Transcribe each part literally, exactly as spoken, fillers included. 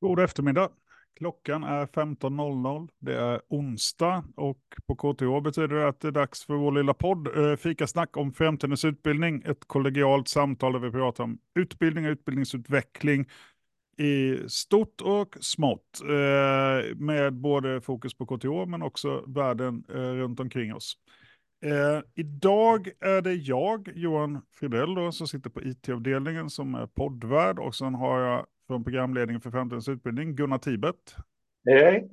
God eftermiddag. Klockan är femton noll noll. Det är onsdag och på K T H betyder det att det är dags för vår lilla podd. Fikasnack om framtidens utbildning. Ett kollegialt samtal där vi pratar om utbildning och utbildningsutveckling i stort och smått. Med både fokus på K T H men också världen runt omkring oss. Eh, idag är det jag, Johan Fridell, då, som sitter på I T-avdelningen som är poddvärd. Och sen har jag från programledningen för framtidens utbildning, Gunnar Tibert. Hej, hej.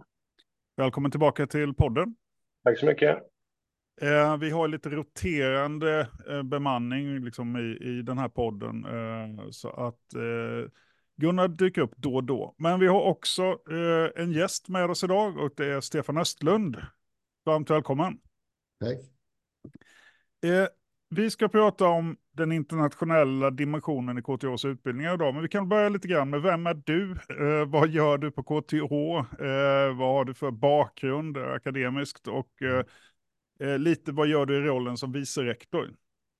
Välkommen tillbaka till podden. Tack så mycket. Eh, vi har lite roterande eh, bemanning liksom i, i den här podden. Eh, så att eh, Gunnar dyker upp då och då. Men vi har också eh, en gäst med oss idag och det är Stefan Östlund. Varmt välkommen. Tack. Eh, vi ska prata om den internationella dimensionen i K T H:s utbildningar idag, men vi kan börja lite grann med vem är du? Eh, vad gör du på K T H? Eh, vad har du för bakgrund akademiskt och eh, lite vad gör du i rollen som vicerektor?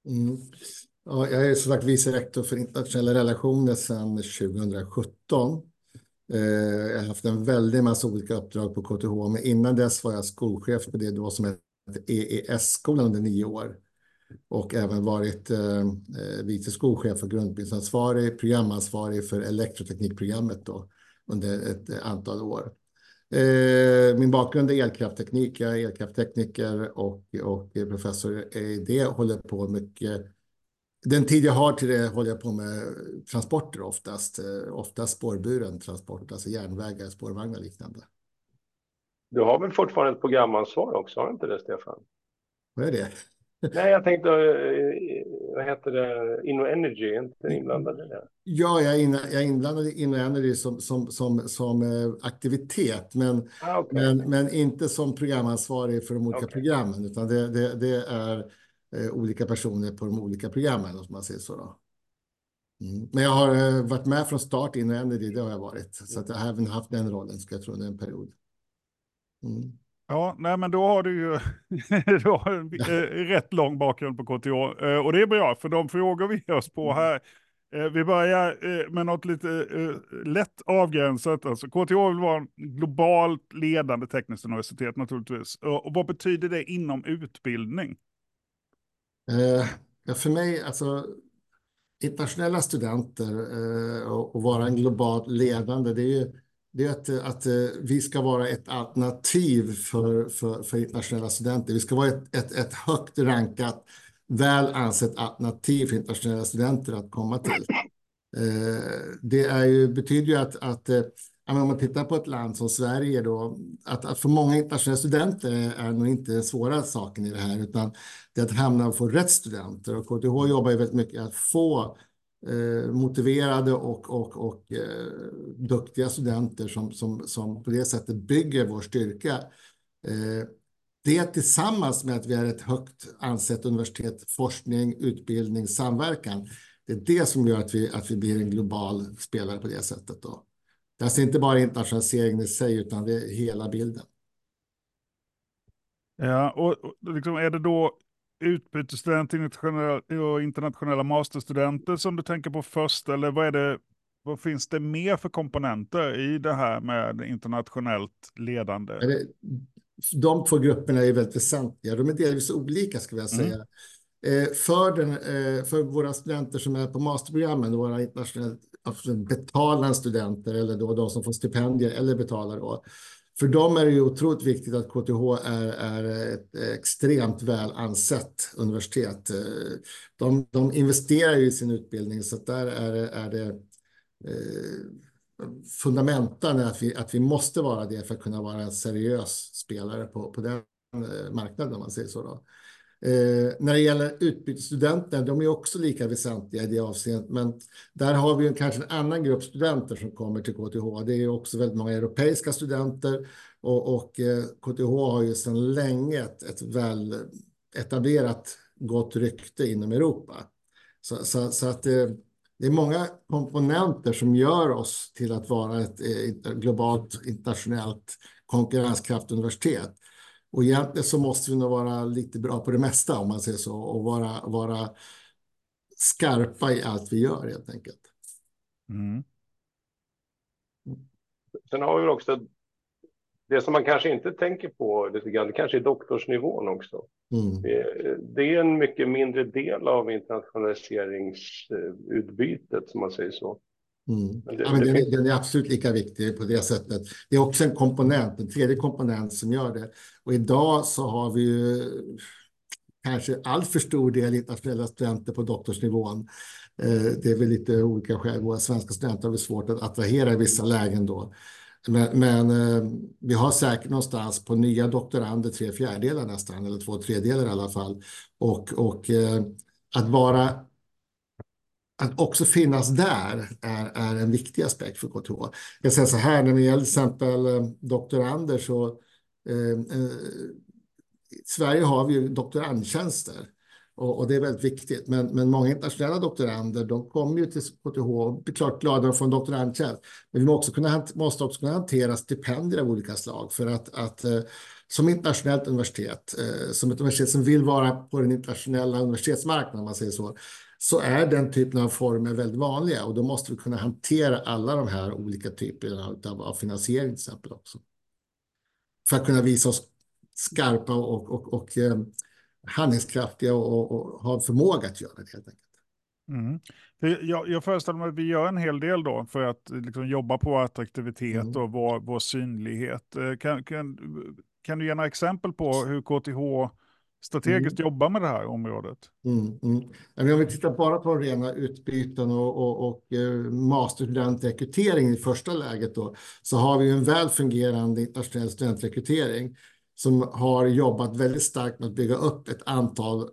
Mm. Ja, jag är som sagt vicerektor för internationella relationer sedan tjugo sjutton. Eh, jag har haft en väldigt massa olika uppdrag på K T H, men innan dess var jag skolchef för det då som är E E S-skolan under nio år och även varit eh, vice skolchef för grundbildningsansvarig, programansvarig för elektroteknikprogrammet då, under ett antal år. Eh, min bakgrund är elkraftteknik, jag är elkrafttekniker och, och professor i det, håller på mycket. Den tid jag har till det håller jag på med transporter oftast, oftast spårburen transport, alltså järnvägar, spårvagnar och liknande. Du har väl fortfarande ett programansvar också, har inte det, Stefan? Vad är det? Nej, jag tänkte, vad heter det, InnoEnergy, inte inblandad i det? Ja, jag är inblandad i InnoEnergy som, som, som, som aktivitet, men, ah, okay. men, men inte som programansvarig för de olika okay. programmen, utan det, det, det är olika personer på de olika programmen, om man säger så då. Mm. Men jag har varit med från start, InnoEnergy, det har jag varit, så att jag har även haft den rollen, ska jag tro, under en period. Mm. Ja, nej, men då har du ju du har en eh, rätt lång bakgrund på K T H eh, och det är bra för de frågor vi gör oss på här. Eh, vi börjar eh, med något lite eh, lätt avgränsat. Alltså, K T H vill vara en globalt ledande teknisk universitet naturligtvis. Och, och vad betyder det inom utbildning? Eh, ja, för mig, alltså internationella studenter eh, och, och vara en globalt ledande, det är ju Det är att, att vi ska vara ett alternativ för, för, för internationella studenter. Vi ska vara ett, ett, ett högt rankat, väl ansett alternativ för internationella studenter att komma till. Det är ju, betyder ju att, att om man tittar på ett land som Sverige då, att, att för många internationella studenter är nog inte svåra saken i det här, utan det är att hamna och få rätt studenter. Och K T H jobbar ju väldigt mycket att få Eh, motiverade och, och, och eh, duktiga studenter som, som, som på det sättet bygger vår styrka. Eh, det tillsammans med att vi är ett högt ansett universitet, forskning, utbildning, samverkan. Det är det som gör att vi, att vi blir en global spelare på det sättet då. Det är alltså inte bara internationaliseringen i sig utan det är hela bilden. Ja, och, och liksom är det då utbytesstudenter och internationella masterstudenter som du tänker på först, eller vad är det, vad finns det mer för komponenter i det här med internationellt ledande? De två grupperna är väldigt väsentliga, de är delvis olika ska jag säga. Mm. För, den, för våra studenter som är på masterprogrammen, våra internationellt betalande studenter eller då de som får stipendier eller betalar då, för dem är det ju otroligt viktigt att K T H är, är ett extremt väl ansett universitet. De, de investerar ju i sin utbildning så att där är, är det eh, fundamentan att vi, att vi måste vara det för att kunna vara en seriös spelare på, på den marknaden om man säger så då. Eh, när det gäller utbytesstudenter, de är också lika väsentliga i det avseendet, men där har vi kanske en annan grupp studenter som kommer till K T H. Det är också väldigt många europeiska studenter och, och eh, K T H har ju sedan länge ett, ett väl etablerat gott rykte inom Europa. Så, så, så att eh, det är många komponenter som gör oss till att vara ett eh, globalt internationellt konkurrenskraftigt universitet. Och egentligen så måste vi nog vara lite bra på det mesta om man säger så. Och vara, vara skarpa i allt vi gör helt enkelt. Mm. Sen har vi också det som man kanske inte tänker på lite grann, det kanske är doktorsnivån också. Mm. Det, det är en mycket mindre del av internationaliseringsutbytet, som man säger så. Mm. Men det, ja, men det, det, den är absolut lika viktig på det sättet. Det är också en komponent, en tredje komponent som gör det. Och idag så har vi ju kanske allt för stor del internationella studenter på doktorsnivån. Det är väl lite olika skäl. Våra svenska studenter har väl svårt att attrahera i vissa lägen då. Men, men vi har säkert någonstans på nya doktorander tre fjärdedelar nästan, eller två tredjedelar i alla fall. Och, och att vara... Att också finnas där är, är en viktig aspekt för K T H. Jag säger så här, när det gäller till exempel doktorander så... Eh, eh, i Sverige har vi ju doktorandtjänster och, och det är väldigt viktigt. Men, men många internationella doktorander, de kommer ju till K T H och blir klart glada för en doktorandtjänst. Men vi måste också kunna, måste också kunna hantera stipendier av olika slag för att... att som internationellt universitet, som ett universitet som vill vara på den internationella universitetsmarknaden, om man säger så, så är den typen av former väldigt vanliga. Och då måste vi kunna hantera alla de här olika typerna av finansiering till exempel också. För att kunna visa oss skarpa och, och, och handlingskraftiga och, och ha förmåga att göra det helt enkelt. Mm. Jag, jag föreställer mig att vi gör en hel del då för att liksom jobba på attraktivitet mm. och vår, vår synlighet. Kan, kan, kan du ge några exempel på hur K T H strategiskt mm. jobbar med det här området? Mm, mm. Om vi tittar bara på rena utbyten och, och, och masterstudentrekrytering i första läget då, så har vi en väl fungerande internationell studentrekrytering som har jobbat väldigt starkt med att bygga upp ett antal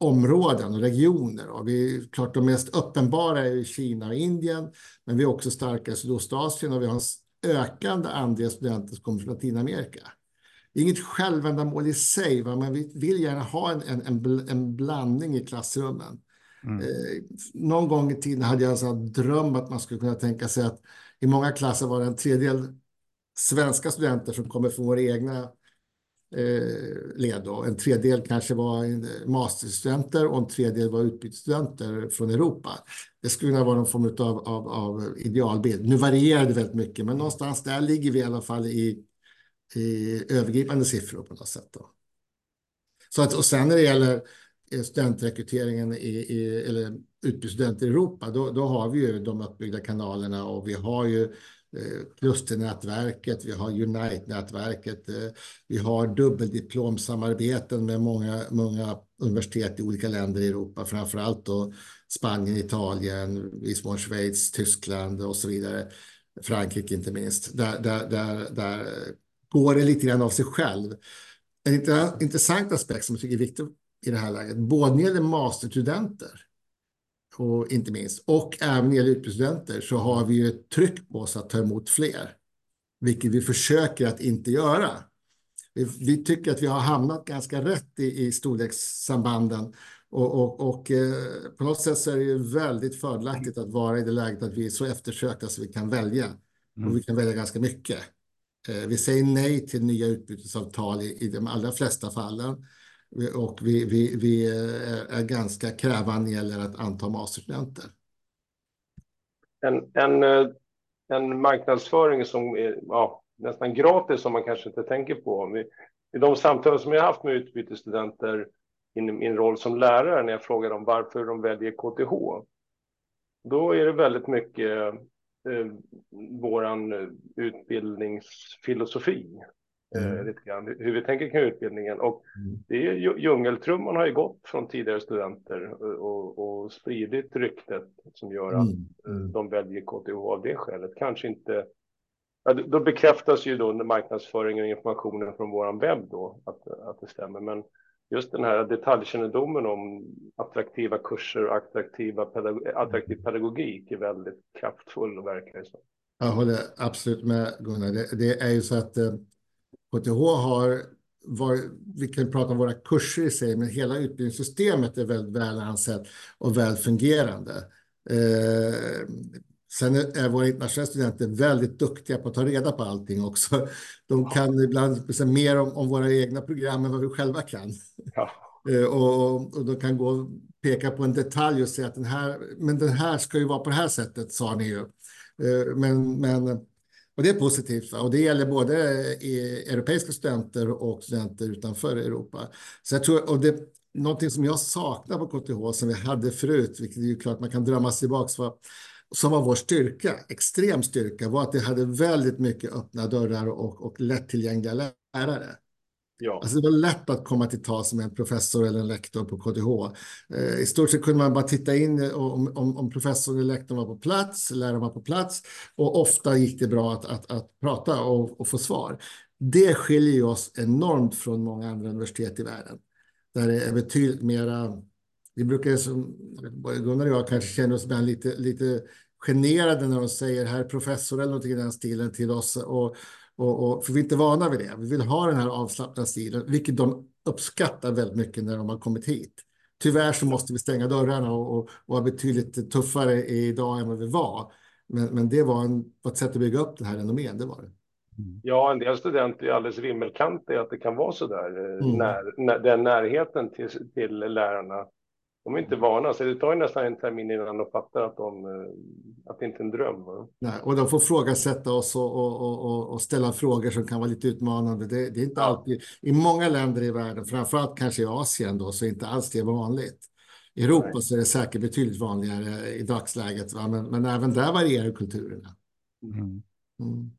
områden och regioner. Och vi är klart de mest uppenbara är Kina och Indien, men vi är också starka i Sydostasien och vi har en ökande andel studenter som kommer från Latinamerika. Det är inget självändamål i sig, va? Men vi vill gärna ha en, en, en blandning i klassrummen. Mm. Eh, någon gång i tiden hade jag en dröm att man skulle kunna tänka sig att i många klasser var det en tredjedel svenska studenter som kommer från våra egna led då. En tredjedel kanske var masterstudenter och en tredjedel var utbytesstudenter från Europa. Det skulle kunna vara någon form av, av, av idealbild. Nu varierar det väldigt mycket, men någonstans där ligger vi i alla fall i, i övergripande siffror på något sätt då. Så att, och sen när det gäller studentrekryteringen i, i, eller utbytesstudenter i Europa, då, då har vi ju de uppbyggda kanalerna och vi har ju Plusternätverket, vi har Unite-nätverket, vi har dubbeldiplomsamarbeten med många, många universitet i olika länder i Europa, framförallt då Spanien, Italien, viss mån Schweiz, Tyskland och så vidare, Frankrike inte minst. Där, där, där, där går det lite grann av sig själv. En intressant aspekt som jag tycker är viktig i det här läget, både när det gäller masterstudenter och inte minst, och även när det gäller utbytesstudenter så har vi ju ett tryck på oss att ta emot fler, vilket vi försöker att inte göra. Vi, vi tycker att vi har hamnat ganska rätt i, i storlekssambanden och, och, och eh, på något sätt så är det ju väldigt fördelaktigt att vara i det läget att vi är så eftersökta så vi kan välja, och vi kan välja ganska mycket. Eh, vi säger nej till nya utbytesavtal i, i de allra flesta fallen. Och vi, vi, vi är ganska krävande gäller att anta masterstudenter. En, en, en marknadsföring som är ja, nästan gratis som man kanske inte tänker på. I de samtal som jag har haft med utbytesstudenter i min roll som lärare när jag frågar dem varför de väljer K T H. Då är det väldigt mycket eh, våran utbildningsfilosofi. Mm. Lite grann, hur vi tänker kring utbildningen och det är, djungeltrumman har ju gått från tidigare studenter och, och spridit ryktet som gör att mm. de väljer K T H av det skälet. Kanske inte, ja, då bekräftas ju då marknadsföringen och informationen från våran webb då att, att det stämmer, men just den här detaljkännedomen om attraktiva kurser och attraktiva pedago- attraktiv pedagogik är väldigt kraftfull och verkar det som. Jag håller absolut med Gunnar, det, det är ju så att K T H har, var, vi kan prata om våra kurser i sig, men hela utbildningssystemet är väldigt väl ansett och väl fungerande. Eh, sen är våra internationella studenter väldigt duktiga på att ta reda på allting också. De kan ja. ibland liksom, mer om, om våra egna program än vad vi själva kan. Ja. Eh, och, och de kan gå och peka på en detalj och säga att den här, men den här ska ju vara på det här sättet, sa ni ju. Eh, men... men Och det är positivt, och det gäller både europeiska studenter och studenter utanför Europa. Så jag tror, och det, någonting som jag saknar på K T H som vi hade förut, vilket är ju klart man kan drömma sig tillbaka, som var vår styrka, extrem styrka, var att det hade väldigt mycket öppna dörrar och, och lättillgängliga lärare. Ja. Alltså det var lätt att komma till tal som en professor eller en lektor på K T H. Eh, I stort sett kunde man bara titta in om, om, om professor eller lektor var på plats, lärare var på plats, och ofta gick det bra att, att, att prata och, och få svar. Det skiljer oss enormt från många andra universitet i världen. Där det är betydligt mera, vi brukar som Gunnar och jag kanske känner oss ibland lite, lite generade när de säger här professor eller någonting i den stilen till oss, och Och, och, för vi är inte vana vid det. Vi vill ha den här avslappnade stilen, vilket de uppskattar väldigt mycket när de har kommit hit. Tyvärr så måste vi stänga dörrarna och, och, och vara betydligt tuffare idag än vad vi var. Men, men det var, en, var ett sätt att bygga upp det här fenomen, det var det. Mm. Ja, en del studenter är alldeles vimmelkantiga att det kan vara så där. Mm. När, när, den närheten till, till lärarna. De är inte vana, så det tar ju nästan en termin innan de fattar att, de, att det inte är en dröm. Nej, och de får frågasätta oss och, och, och, och ställa frågor som kan vara lite utmanande. Det, det är inte alltid, i många länder i världen, framförallt kanske i Asien då, så är inte alls det vanligt. I Europa Nej. Så är det säkert betydligt vanligare i dagsläget, va? Men, men även där varierar kulturerna. Mm. Mm.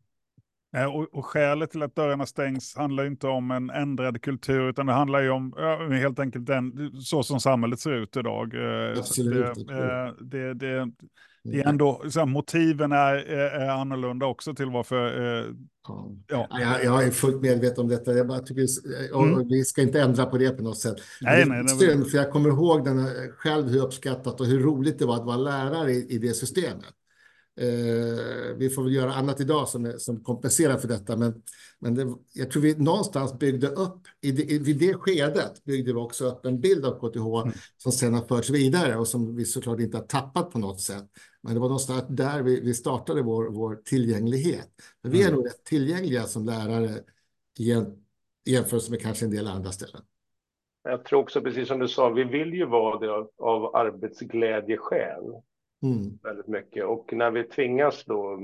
Och, och skälet till att dörrarna stängs handlar inte om en ändrad kultur, utan det handlar ju om ja, helt enkelt den, så som samhället ser ut idag. Absolut. Det, det, det, det är ändå, så motiven är, är annorlunda också till varför... Ja. Ja. Jag, jag är fullt medveten om detta. Jag bara tycker, och mm. vi ska inte ändra på det på något sätt. Nej, nej, synd, nej. För jag kommer ihåg den själv, hur uppskattat och hur roligt det var att vara lärare i, i det systemet. Eh, vi får väl göra annat idag som, som kompenserar för detta, men, men det, jag tror vi någonstans byggde upp i det, i, vid det skedet byggde vi också upp en bild av K T H mm. som sedan har förts vidare och som vi såklart inte har tappat på något sätt, men det var någonstans där vi, vi startade vår, vår tillgänglighet, men vi är mm. nog rätt tillgängliga som lärare jämfört med kanske en del andra ställen. Jag tror också, precis som du sa, vi vill ju vara det av, av arbetsglädjeskäl. Mm. Väldigt mycket, och när vi tvingas då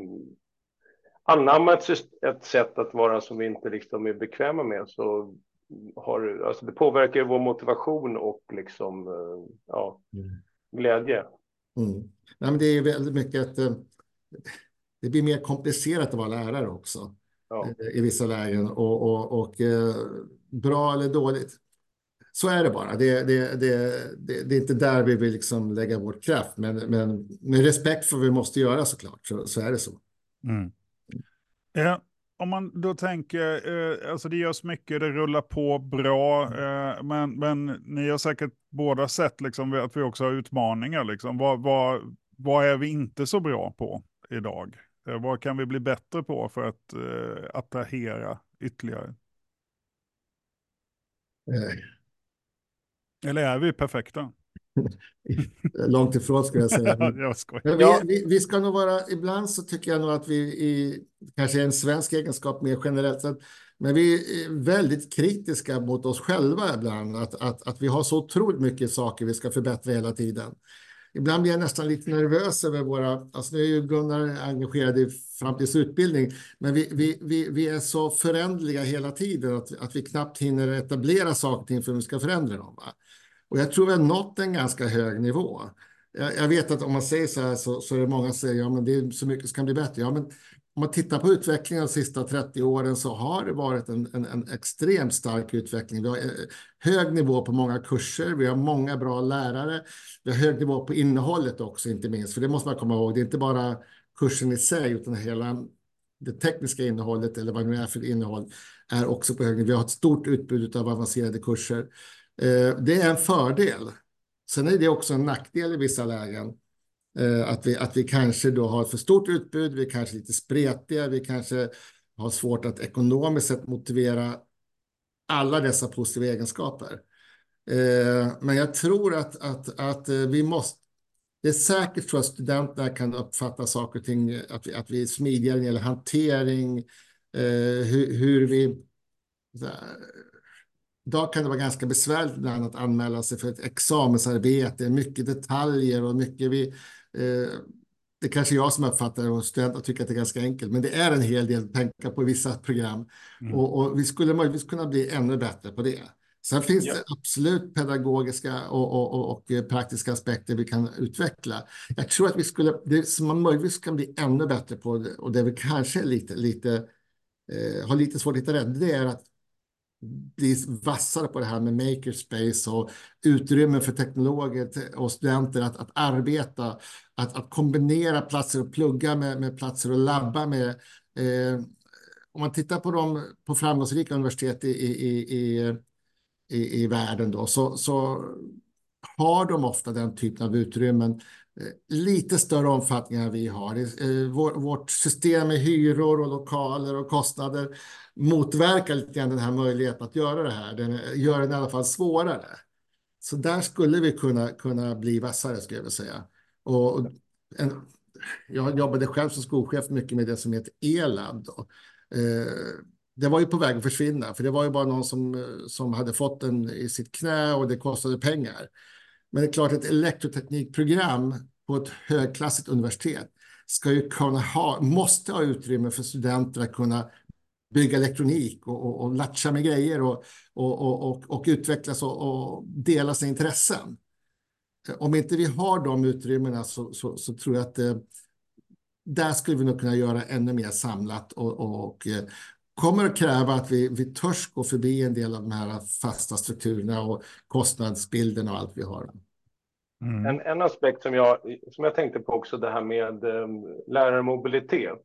anamma ett, ett sätt att vara som vi inte liksom är bekväma med, så har, alltså det påverkar vår motivation och liksom ja, glädje. Mm. Nej, men det är väldigt mycket att det blir mer komplicerat att vara lärare också ja. I vissa lägen och, och, och bra eller dåligt. Så är det bara. Det, det, det, det, det är inte där vi vill liksom lägga vår kraft. Men, men med respekt för vad vi måste göra såklart. Så, så är det så. Mm. Eh, om man då tänker, eh, alltså det görs mycket, det rullar på bra. Eh, men, men ni har säkert båda sett liksom, att vi också har utmaningar. Liksom. Vad, vad, vad är vi inte så bra på idag? Eh, vad kan vi bli bättre på för att eh, attrahera ytterligare? Eh. Eller är vi perfekta? Långt ifrån skulle jag säga. jag men vi, vi, vi ska nog vara, ibland så tycker jag nog att vi i, kanske är en svensk egenskap mer generellt sett, men vi är väldigt kritiska mot oss själva ibland, att, att, att vi har så otroligt mycket saker vi ska förbättra hela tiden. Ibland blir jag nästan lite nervös över våra, alltså nu är ju Gunnar engagerad i framtidsutbildning, men vi, vi, vi, vi är så förändliga hela tiden att, att vi knappt hinner etablera saker för att vi ska förändra dem. Va? Och jag tror vi har nått en ganska hög nivå. Jag, jag vet att om man säger så här så, så är det många som säger ja men det är så mycket som kan bli bättre. Ja men om man tittar på utvecklingen de sista trettio åren så har det varit en, en, en extremt stark utveckling. Vi har hög nivå på många kurser, vi har många bra lärare, vi har hög nivå på innehållet också inte minst. För det måste man komma ihåg, det är inte bara kursen i sig utan hela det tekniska innehållet eller vad det är för innehåll är också på hög nivå. Vi har ett stort utbud av avancerade kurser. Det är en fördel. Sen är det också en nackdel i vissa lägen. Att vi, att vi kanske då har ett för stort utbud, vi är kanske lite spretiga, vi kanske har svårt att ekonomiskt sett motivera alla dessa positiva egenskaper. Men jag tror att, att, att vi måste, det är säkert tror jag studenterna kan uppfatta saker och ting, att vi, att vi är smidigare när det gäller hantering, hur, hur vi... Idag kan det vara ganska besvärligt ibland att anmäla sig för ett examensarbete, mycket detaljer och mycket vi, eh, det kanske är jag som uppfattar det och studenter tycker att det är ganska enkelt. Men det är en hel del att tänka på i vissa program. Mm. Och, och vi skulle möjligtvis kunna bli ännu bättre på det. Sen finns ja. det absolut pedagogiska och, och, och, och praktiska aspekter vi kan utveckla. Jag tror att vi skulle, det som man möjligtvis kan bli ännu bättre på, och det vi kanske är lite, lite, eh, har lite svårt att hitta rädd, det är att bli vassare på det här med makerspace och utrymme för teknologer och studenter att, att arbeta, att, att kombinera platser och plugga med, med platser och labba med. Eh, om man tittar på de på framgångsrika universitet i, i, i I, i världen då, så, så har de ofta den typen av utrymmen eh, lite större omfattning än vi har. Det, eh, vår, vårt system med hyror och lokaler och kostnader motverkar lite grann den här möjligheten att göra det här. Den gör den i alla fall svårare. Så där skulle vi kunna, kunna bli vassare, skulle jag vilja säga. Och, och en, jag jobbade själv som skolchef mycket med det som heter E-lab då. Eh, Det var ju på väg att försvinna, för det var ju bara någon som, som hade fått den i sitt knä och det kostade pengar. Men det är klart att ett elektroteknikprogram på ett högklassigt universitet ska ju kunna ha, måste ha utrymme för studenter att kunna bygga elektronik och, och, och latcha med grejer och, och, och, och, och utvecklas och, och dela sina intressen. Om inte vi har de utrymmena så, så, så tror jag att eh, där skulle vi nog kunna göra ännu mer samlat och, och kommer att kräva att vi, vi törs gå förbi en del av de här fasta strukturerna och kostnadsbilden och allt vi har. Mm. En, en aspekt som jag, som jag tänkte på också, det här med um, lärarmobilitet.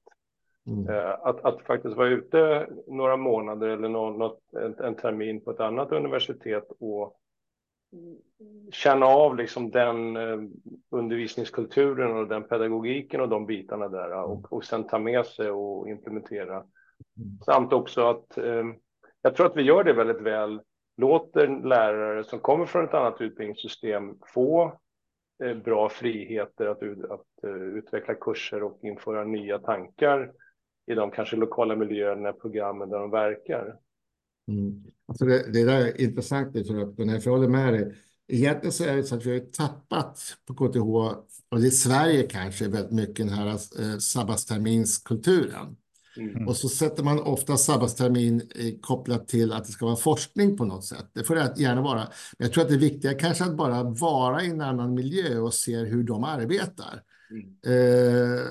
Mm. Uh, att, att faktiskt vara ute några månader eller någon, något, en, en termin på ett annat universitet och känna av liksom den uh, undervisningskulturen och den pedagogiken och de bitarna där uh, och, och sen ta med sig och implementera. Mm. Samt också att eh, jag tror att vi gör det väldigt väl, låter lärare som kommer från ett annat utbildningssystem få eh, bra friheter att, att, att uh, utveckla kurser och införa nya tankar i de kanske lokala miljöerna, programmen där de verkar. Mm. Alltså det, det där är intressant det, för att jag håller med dig. Egentligen så är det så att vi har tappat på K T H, och i Sverige kanske väldigt mycket den här eh, sabbatsterminskulturen. Mm. Och så sätter man ofta sabbatstermin kopplat till att det ska vara forskning på något sätt. Det får det gärna vara. Men jag tror att det viktiga är kanske att bara vara i en annan miljö och se hur de arbetar. Mm. Eh,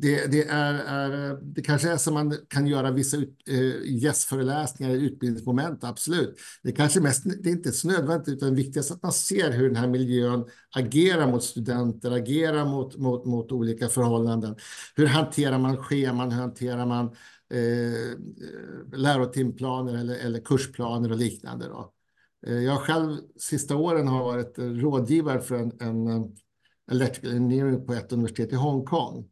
det, det, är, är, det kanske är som man kan göra vissa gästföreläsningar ut, eh, yes i utbildningsmoment, absolut. Det kanske mest, det är inte så nödvändigt, utan viktigast att man ser hur den här miljön agerar mot studenter, agerar mot, mot, mot olika förhållanden. Hur hanterar man scheman, hur hanterar man eh, lärotimplaner eller, eller kursplaner och liknande då. Eh, jag själv sista åren har varit rådgivare för en, en electrical engineering på ett universitet i Hongkong.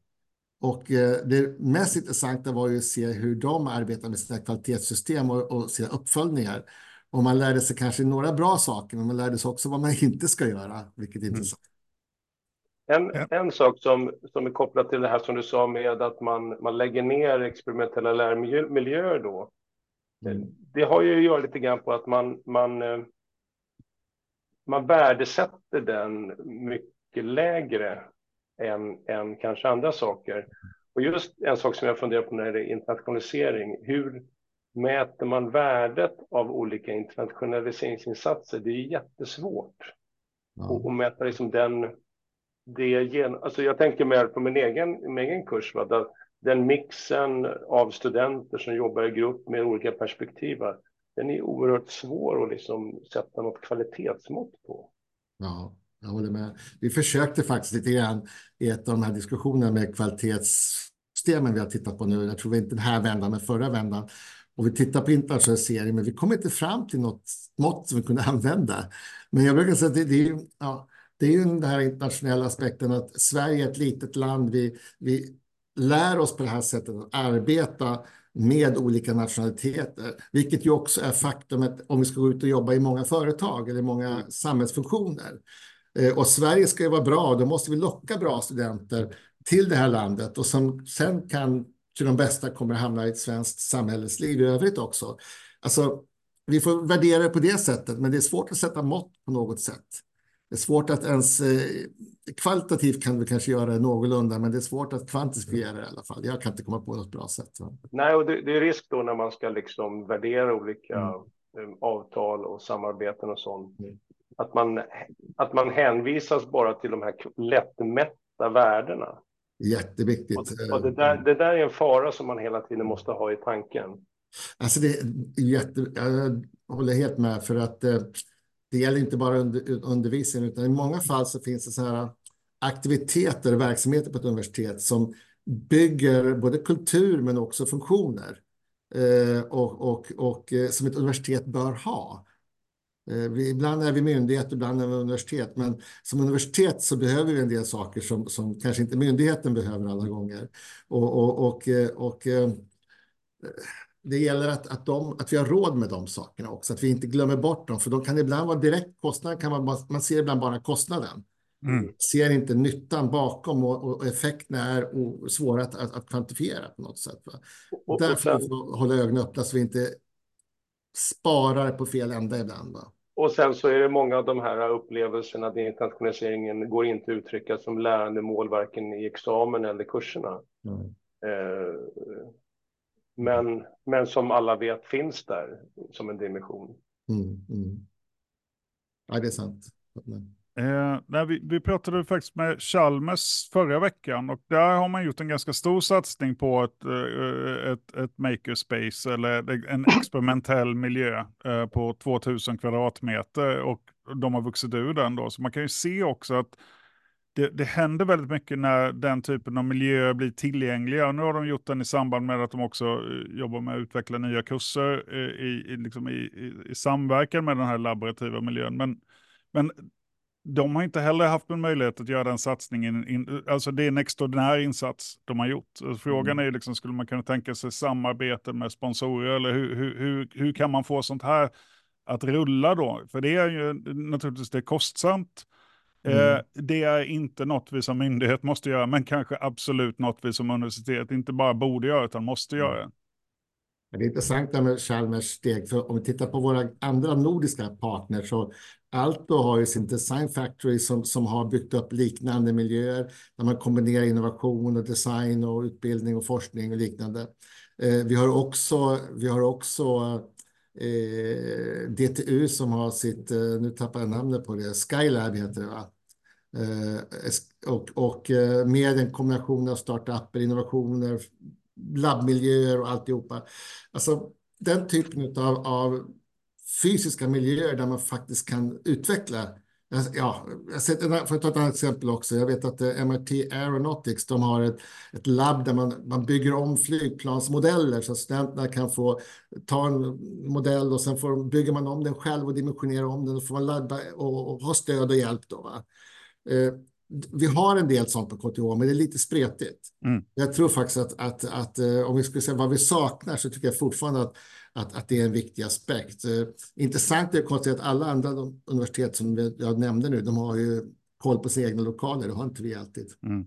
Och det mest intressanta var ju att se hur de arbetar med sina kvalitetssystem och, och sina uppföljningar. Och man lärde sig kanske några bra saker, men man lärde sig också vad man inte ska göra, vilket är intressant. En, en sak som, som är kopplad till det här som du sa med att man, man lägger ner experimentella lärmiljöer då. Mm. Det har ju att göra lite grann på att man, man, man värdesätter den mycket lägre Än, än kanske andra saker. Och just en sak som jag funderar på när det är internationalisering. Hur mäter man värdet av olika internationaliseringsinsatser? Det är jättesvårt mm. och, och mäta liksom den... Det gen, alltså jag tänker mer på min egen, min egen kurs. Va? Där, den mixen av studenter som jobbar i grupp med olika perspektiv. Va? Den är oerhört svår att liksom sätta något kvalitetsmått på. Ja. Jag håller med. Vi försökte faktiskt lite grann i ett av de här diskussionerna med kvalitetssystemen vi har tittat på nu. Jag tror vi inte den här vändan, men förra vändan. Och vi tittar på internationalisering, men vi kom inte fram till något mått som vi kunde använda. Men jag brukar säga att det, det är ju ja, den här internationella aspekten att Sverige är ett litet land. Vi, vi lär oss på det här sättet att arbeta med olika nationaliteter. Vilket ju också är faktumet om vi ska gå ut och jobba i många företag eller många samhällsfunktioner. Och Sverige ska ju vara bra, då måste vi locka bra studenter till det här landet. Och som sen kan, till de bästa, kommer att hamna i ett svenskt samhällsliv i övrigt också. Alltså, vi får värdera det på det sättet, men det är svårt att sätta mått på något sätt. Det är svårt att ens, kvalitativt kan vi kanske göra det någorlunda, men det är svårt att kvantifiera det i alla fall. Jag kan inte komma på något bra sätt. Va? Nej, och det, det är risk då när man ska liksom värdera olika mm. avtal och samarbeten och sånt. Mm. Att, man, att man hänvisas bara till de här lättmätta värdena. Jätteviktigt. Och, och det, där, det där är en fara som man hela tiden måste ha i tanken. Alltså det är jätte, jag håller helt med, för att det gäller inte bara under, undervisningen, utan i många fall så finns det så här aktiviteter och verksamheter på ett universitet som bygger både kultur men också funktioner eh, och, och, och som ett universitet bör ha. Eh, vi, ibland är vi myndighet, ibland är vi universitet, men som universitet så behöver vi en del saker som, som kanske inte myndigheten behöver alla gånger. Och, och, och, och eh, det gäller att, att, de, att vi har råd med de sakerna också. Att vi inte glömmer bort dem. För de kan ibland vara direkt kostnader. Kan man, bara, man ser ibland bara kostnaden. Mm. Ser inte nyttan bakom. Och, och effekterna är svåra att, att, att kvantifiera på något sätt. Va? Och, Därför och sen, får vi hålla ögonen öppna så vi inte sparar på fel ända ibland. Va? Och sen så är det många av de här upplevelserna att internationaliseringen går inte att uttrycka som lärandemål varken i examen eller kurserna. Mm. Eh, Men, men som alla vet finns där som en dimension. Mm, mm. Ja, det är sant. Eh, nej, vi, vi pratade faktiskt med Chalmers förra veckan, och där har man gjort en ganska stor satsning på ett, ett, ett makerspace eller en experimentell miljö eh, på tvåtusen kvadratmeter, och de har vuxit ur den då. Så man kan ju se också att Det, det händer väldigt mycket när den typen av miljö blir tillgängliga. Nu har de gjort den i samband med att de också jobbar med att utveckla nya kurser i, i, liksom i, i, i samverkan med den här laborativa miljön. Men, men de har inte heller haft en möjlighet att göra den satsningen. In, alltså det är en extraordinär insats de har gjort. Frågan är liksom, skulle man kunna tänka sig samarbete med sponsorer? Eller hur, hur, hur, hur kan man få sånt här att rulla då? För det är ju naturligtvis det är kostsamt. Mm. Det är inte något vi som myndighet måste göra, men kanske absolut något vi som universitet inte bara borde göra utan måste göra. Det är intressant det med Chalmers steg, för om vi tittar på våra andra nordiska partner så Alto har ju sin design factory som, som har byggt upp liknande miljöer där man kombinerar innovation och design och utbildning och forskning och liknande. Vi har också, vi har också Eh, D T U som har sitt, eh, nu tappar jag namnet på det, Skylab heter det, va? Eh, och, och eh, med en kombination av startupper, innovationer, labbmiljöer och alltihopa. Alltså den typen av, av fysiska miljöer där man faktiskt kan utveckla. Ja, jag sett, får ta ett annat exempel också. Jag vet att eh, M R T Aeronautics, de har ett, ett labb där man, man bygger om flygplansmodeller så att studenterna kan få ta en modell och sen får, bygger man om den själv och dimensionerar om den och får man ladda och, och ha stöd och hjälp då, va? Eh, vi har en del sånt på K T H, men det är lite spretigt. Mm. Jag tror faktiskt att, att, att om vi skulle säga vad vi saknar så tycker jag fortfarande att, att, att det är en viktig aspekt. Intressant är konstigt att alla andra universitet som jag nämnde nu, de har ju koll på sina egna lokaler, det har inte vi alltid. Mm.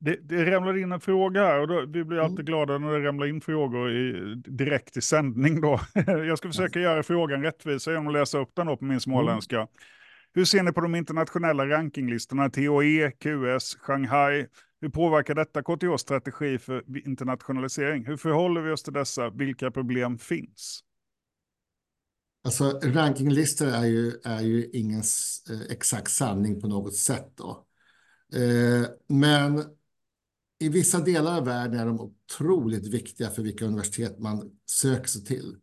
Det, det ramlar in en fråga här och då, vi blir alltid mm. glada när det ramlar in frågor i, direkt i sändning då. Jag ska försöka göra frågan rättvisa genom att läsa upp den då på min småländska. Mm. Hur ser ni på de internationella rankinglistorna T O E, Q S, Shanghai? Hur påverkar detta K T H:s strategi för internationalisering? Hur förhåller vi oss till dessa? Vilka problem finns? Alltså rankinglistor är ju, är ju ingen exakt sanning på något sätt då. Eh, men i vissa delar av världen är de otroligt viktiga för vilka universitet man söker sig till.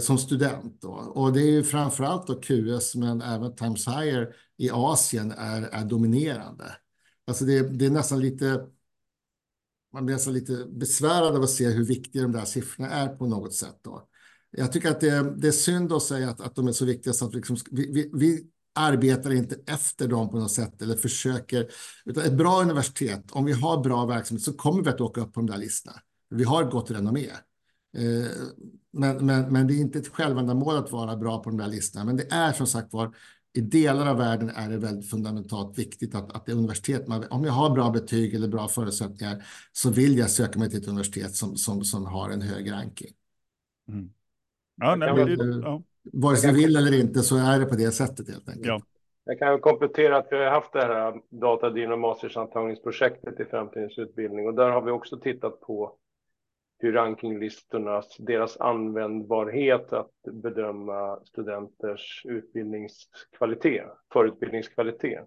Som student då. Och det är ju framförallt då Q S, men även Times Higher i Asien är, är dominerande. Alltså det, det är nästan lite, man blir nästan lite besvärad av att se hur viktiga de där siffrorna är på något sätt då. Jag tycker att det, det är synd att säga att, att de är så viktiga så att liksom, vi, vi, vi arbetar inte efter dem på något sätt eller försöker, utan ett bra universitet, om vi har bra verksamhet så kommer vi att åka upp på de där listorna. Vi har ett gott renommé. Men, men, men det är inte ett självändamål att vara bra på de där listorna, men det är som sagt var i delar av världen är det väldigt fundamentalt viktigt att, att det universitet, man, om jag har bra betyg eller bra förutsättningar så vill jag söka mig till ett universitet som, som, som har en hög ranking. Mm. Ja, nej, men, det, ja. Vare sig jag vill eller inte så är det på det sättet helt enkelt. Ja. Jag kan komplettera att vi har haft det här datadrivna mastersantagningsprojektet i framtidens utbildning, och där har vi också tittat på hur rankinglistornas, deras användbarhet att bedöma studenters utbildningskvalitet, förutbildningskvalitet,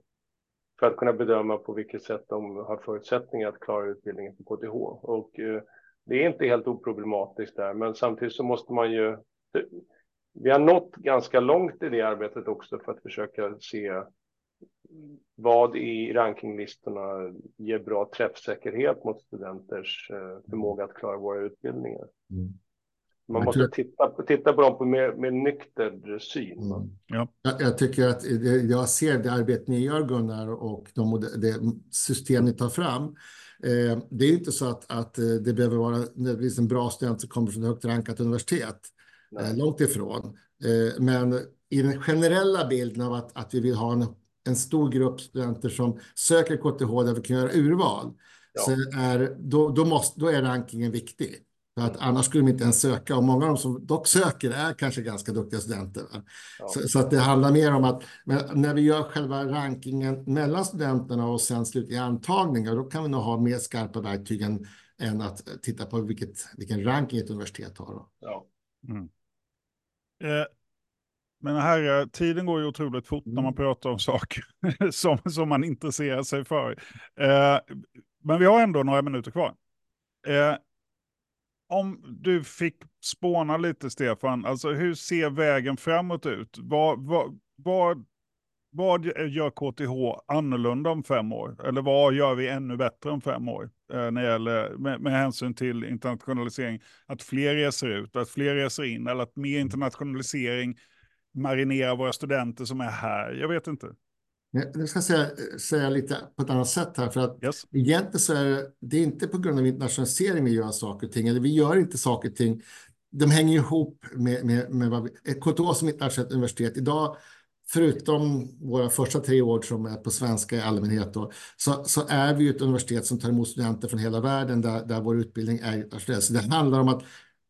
för att kunna bedöma på vilket sätt de har förutsättningar att klara utbildningen på K T H. Och eh, det är inte helt oproblematiskt där, men samtidigt så måste man ju... Vi har nått ganska långt i det arbetet också för att försöka se vad i rankinglistorna ger bra träffsäkerhet mot studenters förmåga att klara våra utbildningar. Mm. Man måste jag... titta, titta på dem på mer, mer nykter syn. Mm. Ja. Jag, jag tycker att det, jag ser det arbete ni gör, Gunnar, och de, det system ni tar fram. Eh, det är inte så att, att det behöver vara nödvändigtvis en bra student som kommer från ett högt rankat universitet. Nej. Långt ifrån. Men i den generella bilden av att, att vi vill ha en, en stor grupp studenter som söker K T H där vi kan göra urval, ja. Så är, då, då, måste, då är rankingen viktig. För att annars skulle de inte ens söka. Och många av dem som dock söker är kanske ganska duktiga studenter. Ja. Så, så att det handlar mer om att men när vi gör själva rankingen mellan studenterna och sen slutliga antagningar, då kan vi nog ha mer skarpa verktyg än, än att titta på vilket, vilken ranking ett universitet har. Då. Ja. Mm. Eh, men här, tiden går ju otroligt fort mm. när man pratar om saker som, som man intresserar sig för. Eh, men vi har ändå några minuter kvar. Eh, om du fick spåna lite, Stefan, alltså hur ser vägen framåt ut? Vad, vad, vad, vad gör K T H annorlunda om fem år? Eller vad gör vi ännu bättre om fem år? När det gäller, med, med hänsyn till internationalisering, att fler reser ut, att fler reser in, eller att mer internationalisering marinerar våra studenter som är här. Jag vet inte. Jag ska säga, säga lite på ett annat sätt här, för att yes. egentligen så är det, det är inte på grund av internationalisering vi gör saker och ting, eller vi gör inte saker och ting. De hänger ihop med, med, med vad vi, K T H som internationellt universitet idag. Förutom våra första tre år som är på svenska i allmänhet då, så, så är vi ett universitet som tar emot studenter från hela världen där, där vår utbildning är internationell. Så det handlar om att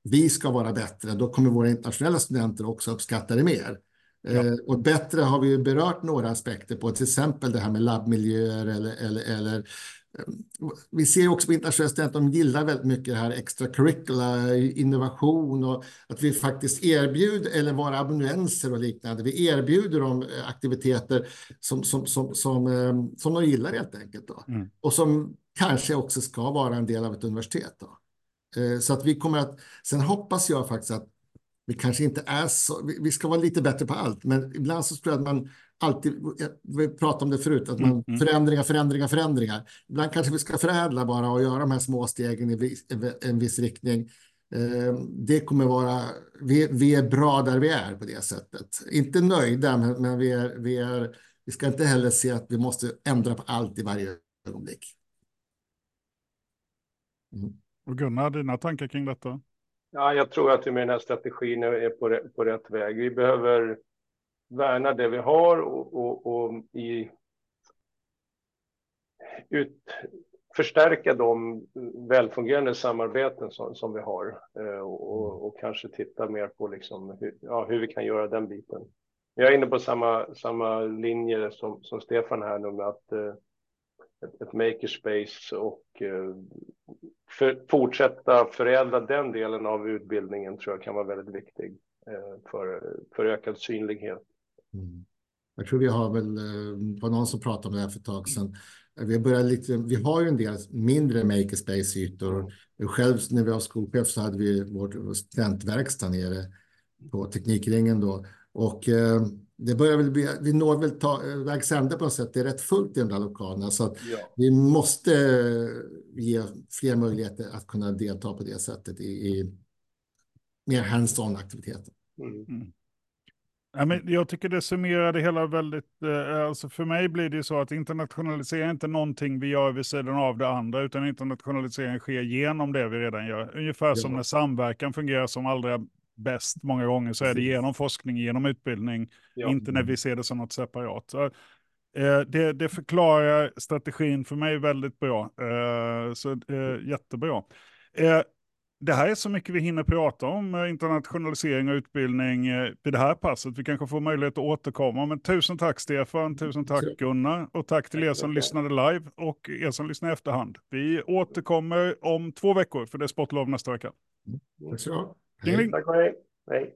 vi ska vara bättre. Då kommer våra internationella studenter också uppskatta det mer. Ja. Eh, och bättre har vi ju berört några aspekter på, till exempel det här med labbmiljöer eller... eller, eller vi ser också på internationella studenter att de gillar väldigt mycket det här extracurricular, innovation och att vi faktiskt erbjuder, eller våra abonnenser och liknande, vi erbjuder dem aktiviteter som, som, som, som, som de gillar helt enkelt då. Mm. Och som kanske också ska vara en del av ett universitet då. Så att vi kommer att, sen hoppas jag faktiskt att vi kanske inte är så, vi ska vara lite bättre på allt, men ibland så tror jag att man alltid, vi pratade om det förut, att man mm. förändringar, förändringar, förändringar. Ibland kanske vi ska förädla bara och göra de här små stegen i en viss riktning. Det kommer vara, vi, vi är bra där vi är på det sättet. Inte nöjda, men, men vi, är, vi, är, vi ska inte heller se att vi måste ändra på allt i varje ögonblick. Mm. Och Gunnar, dina tankar kring detta? Ja, jag tror att vi med den här strategin är på, på rätt väg. Vi behöver värna det vi har och, och, och i, ut, förstärka de välfungerande samarbeten som, som vi har och, och, och kanske titta mer på liksom hur, ja, hur vi kan göra den biten. Jag är inne på samma, samma linje som, som Stefan här nu med att eh, ett, ett makerspace och eh, för, fortsätta förädla den delen av utbildningen tror jag kan vara väldigt viktig för, för ökad synlighet. Mm. Jag tror vi har väl, var någon som pratade om det här för ett tag sedan. Vi, börjar lite, vi har ju en del mindre makerspace-ytor. Själv när vi var skolchef så hade vi vår studentverkstad nere på Teknikringen då. Och eh, det börjar väl bli, vi når väl ta, vägs ände på något sätt. Det är rätt fullt i de där lokalerna. Så att ja. Vi måste ge fler möjligheter att kunna delta på det sättet i, i mer hands-on aktiviteter. Mm. Mm. Ja, men jag tycker det summerar det hela väldigt... Eh, alltså för mig blir det så att internationalisering är inte någonting vi gör vid sidan av det andra, utan internationalisering sker genom det vi redan gör. Ungefär ja. Som när samverkan fungerar som allra bäst många gånger, så är det genom forskning, genom utbildning, ja. Inte när vi ser det som något separat. Så, eh, det, det förklarar strategin för mig väldigt bra. Eh, så eh, jättebra. Eh, Det här är så mycket vi hinner prata om, internationalisering och utbildning i det här passet. Vi kanske får möjlighet att återkomma. Men tusen tack Stefan, tusen tack Gunnar och tack till er som lyssnade live och er som lyssnade i efterhand. Vi återkommer om två veckor för det är sportlov nästa vecka. Tack så mycket. Tack och hej. Hej.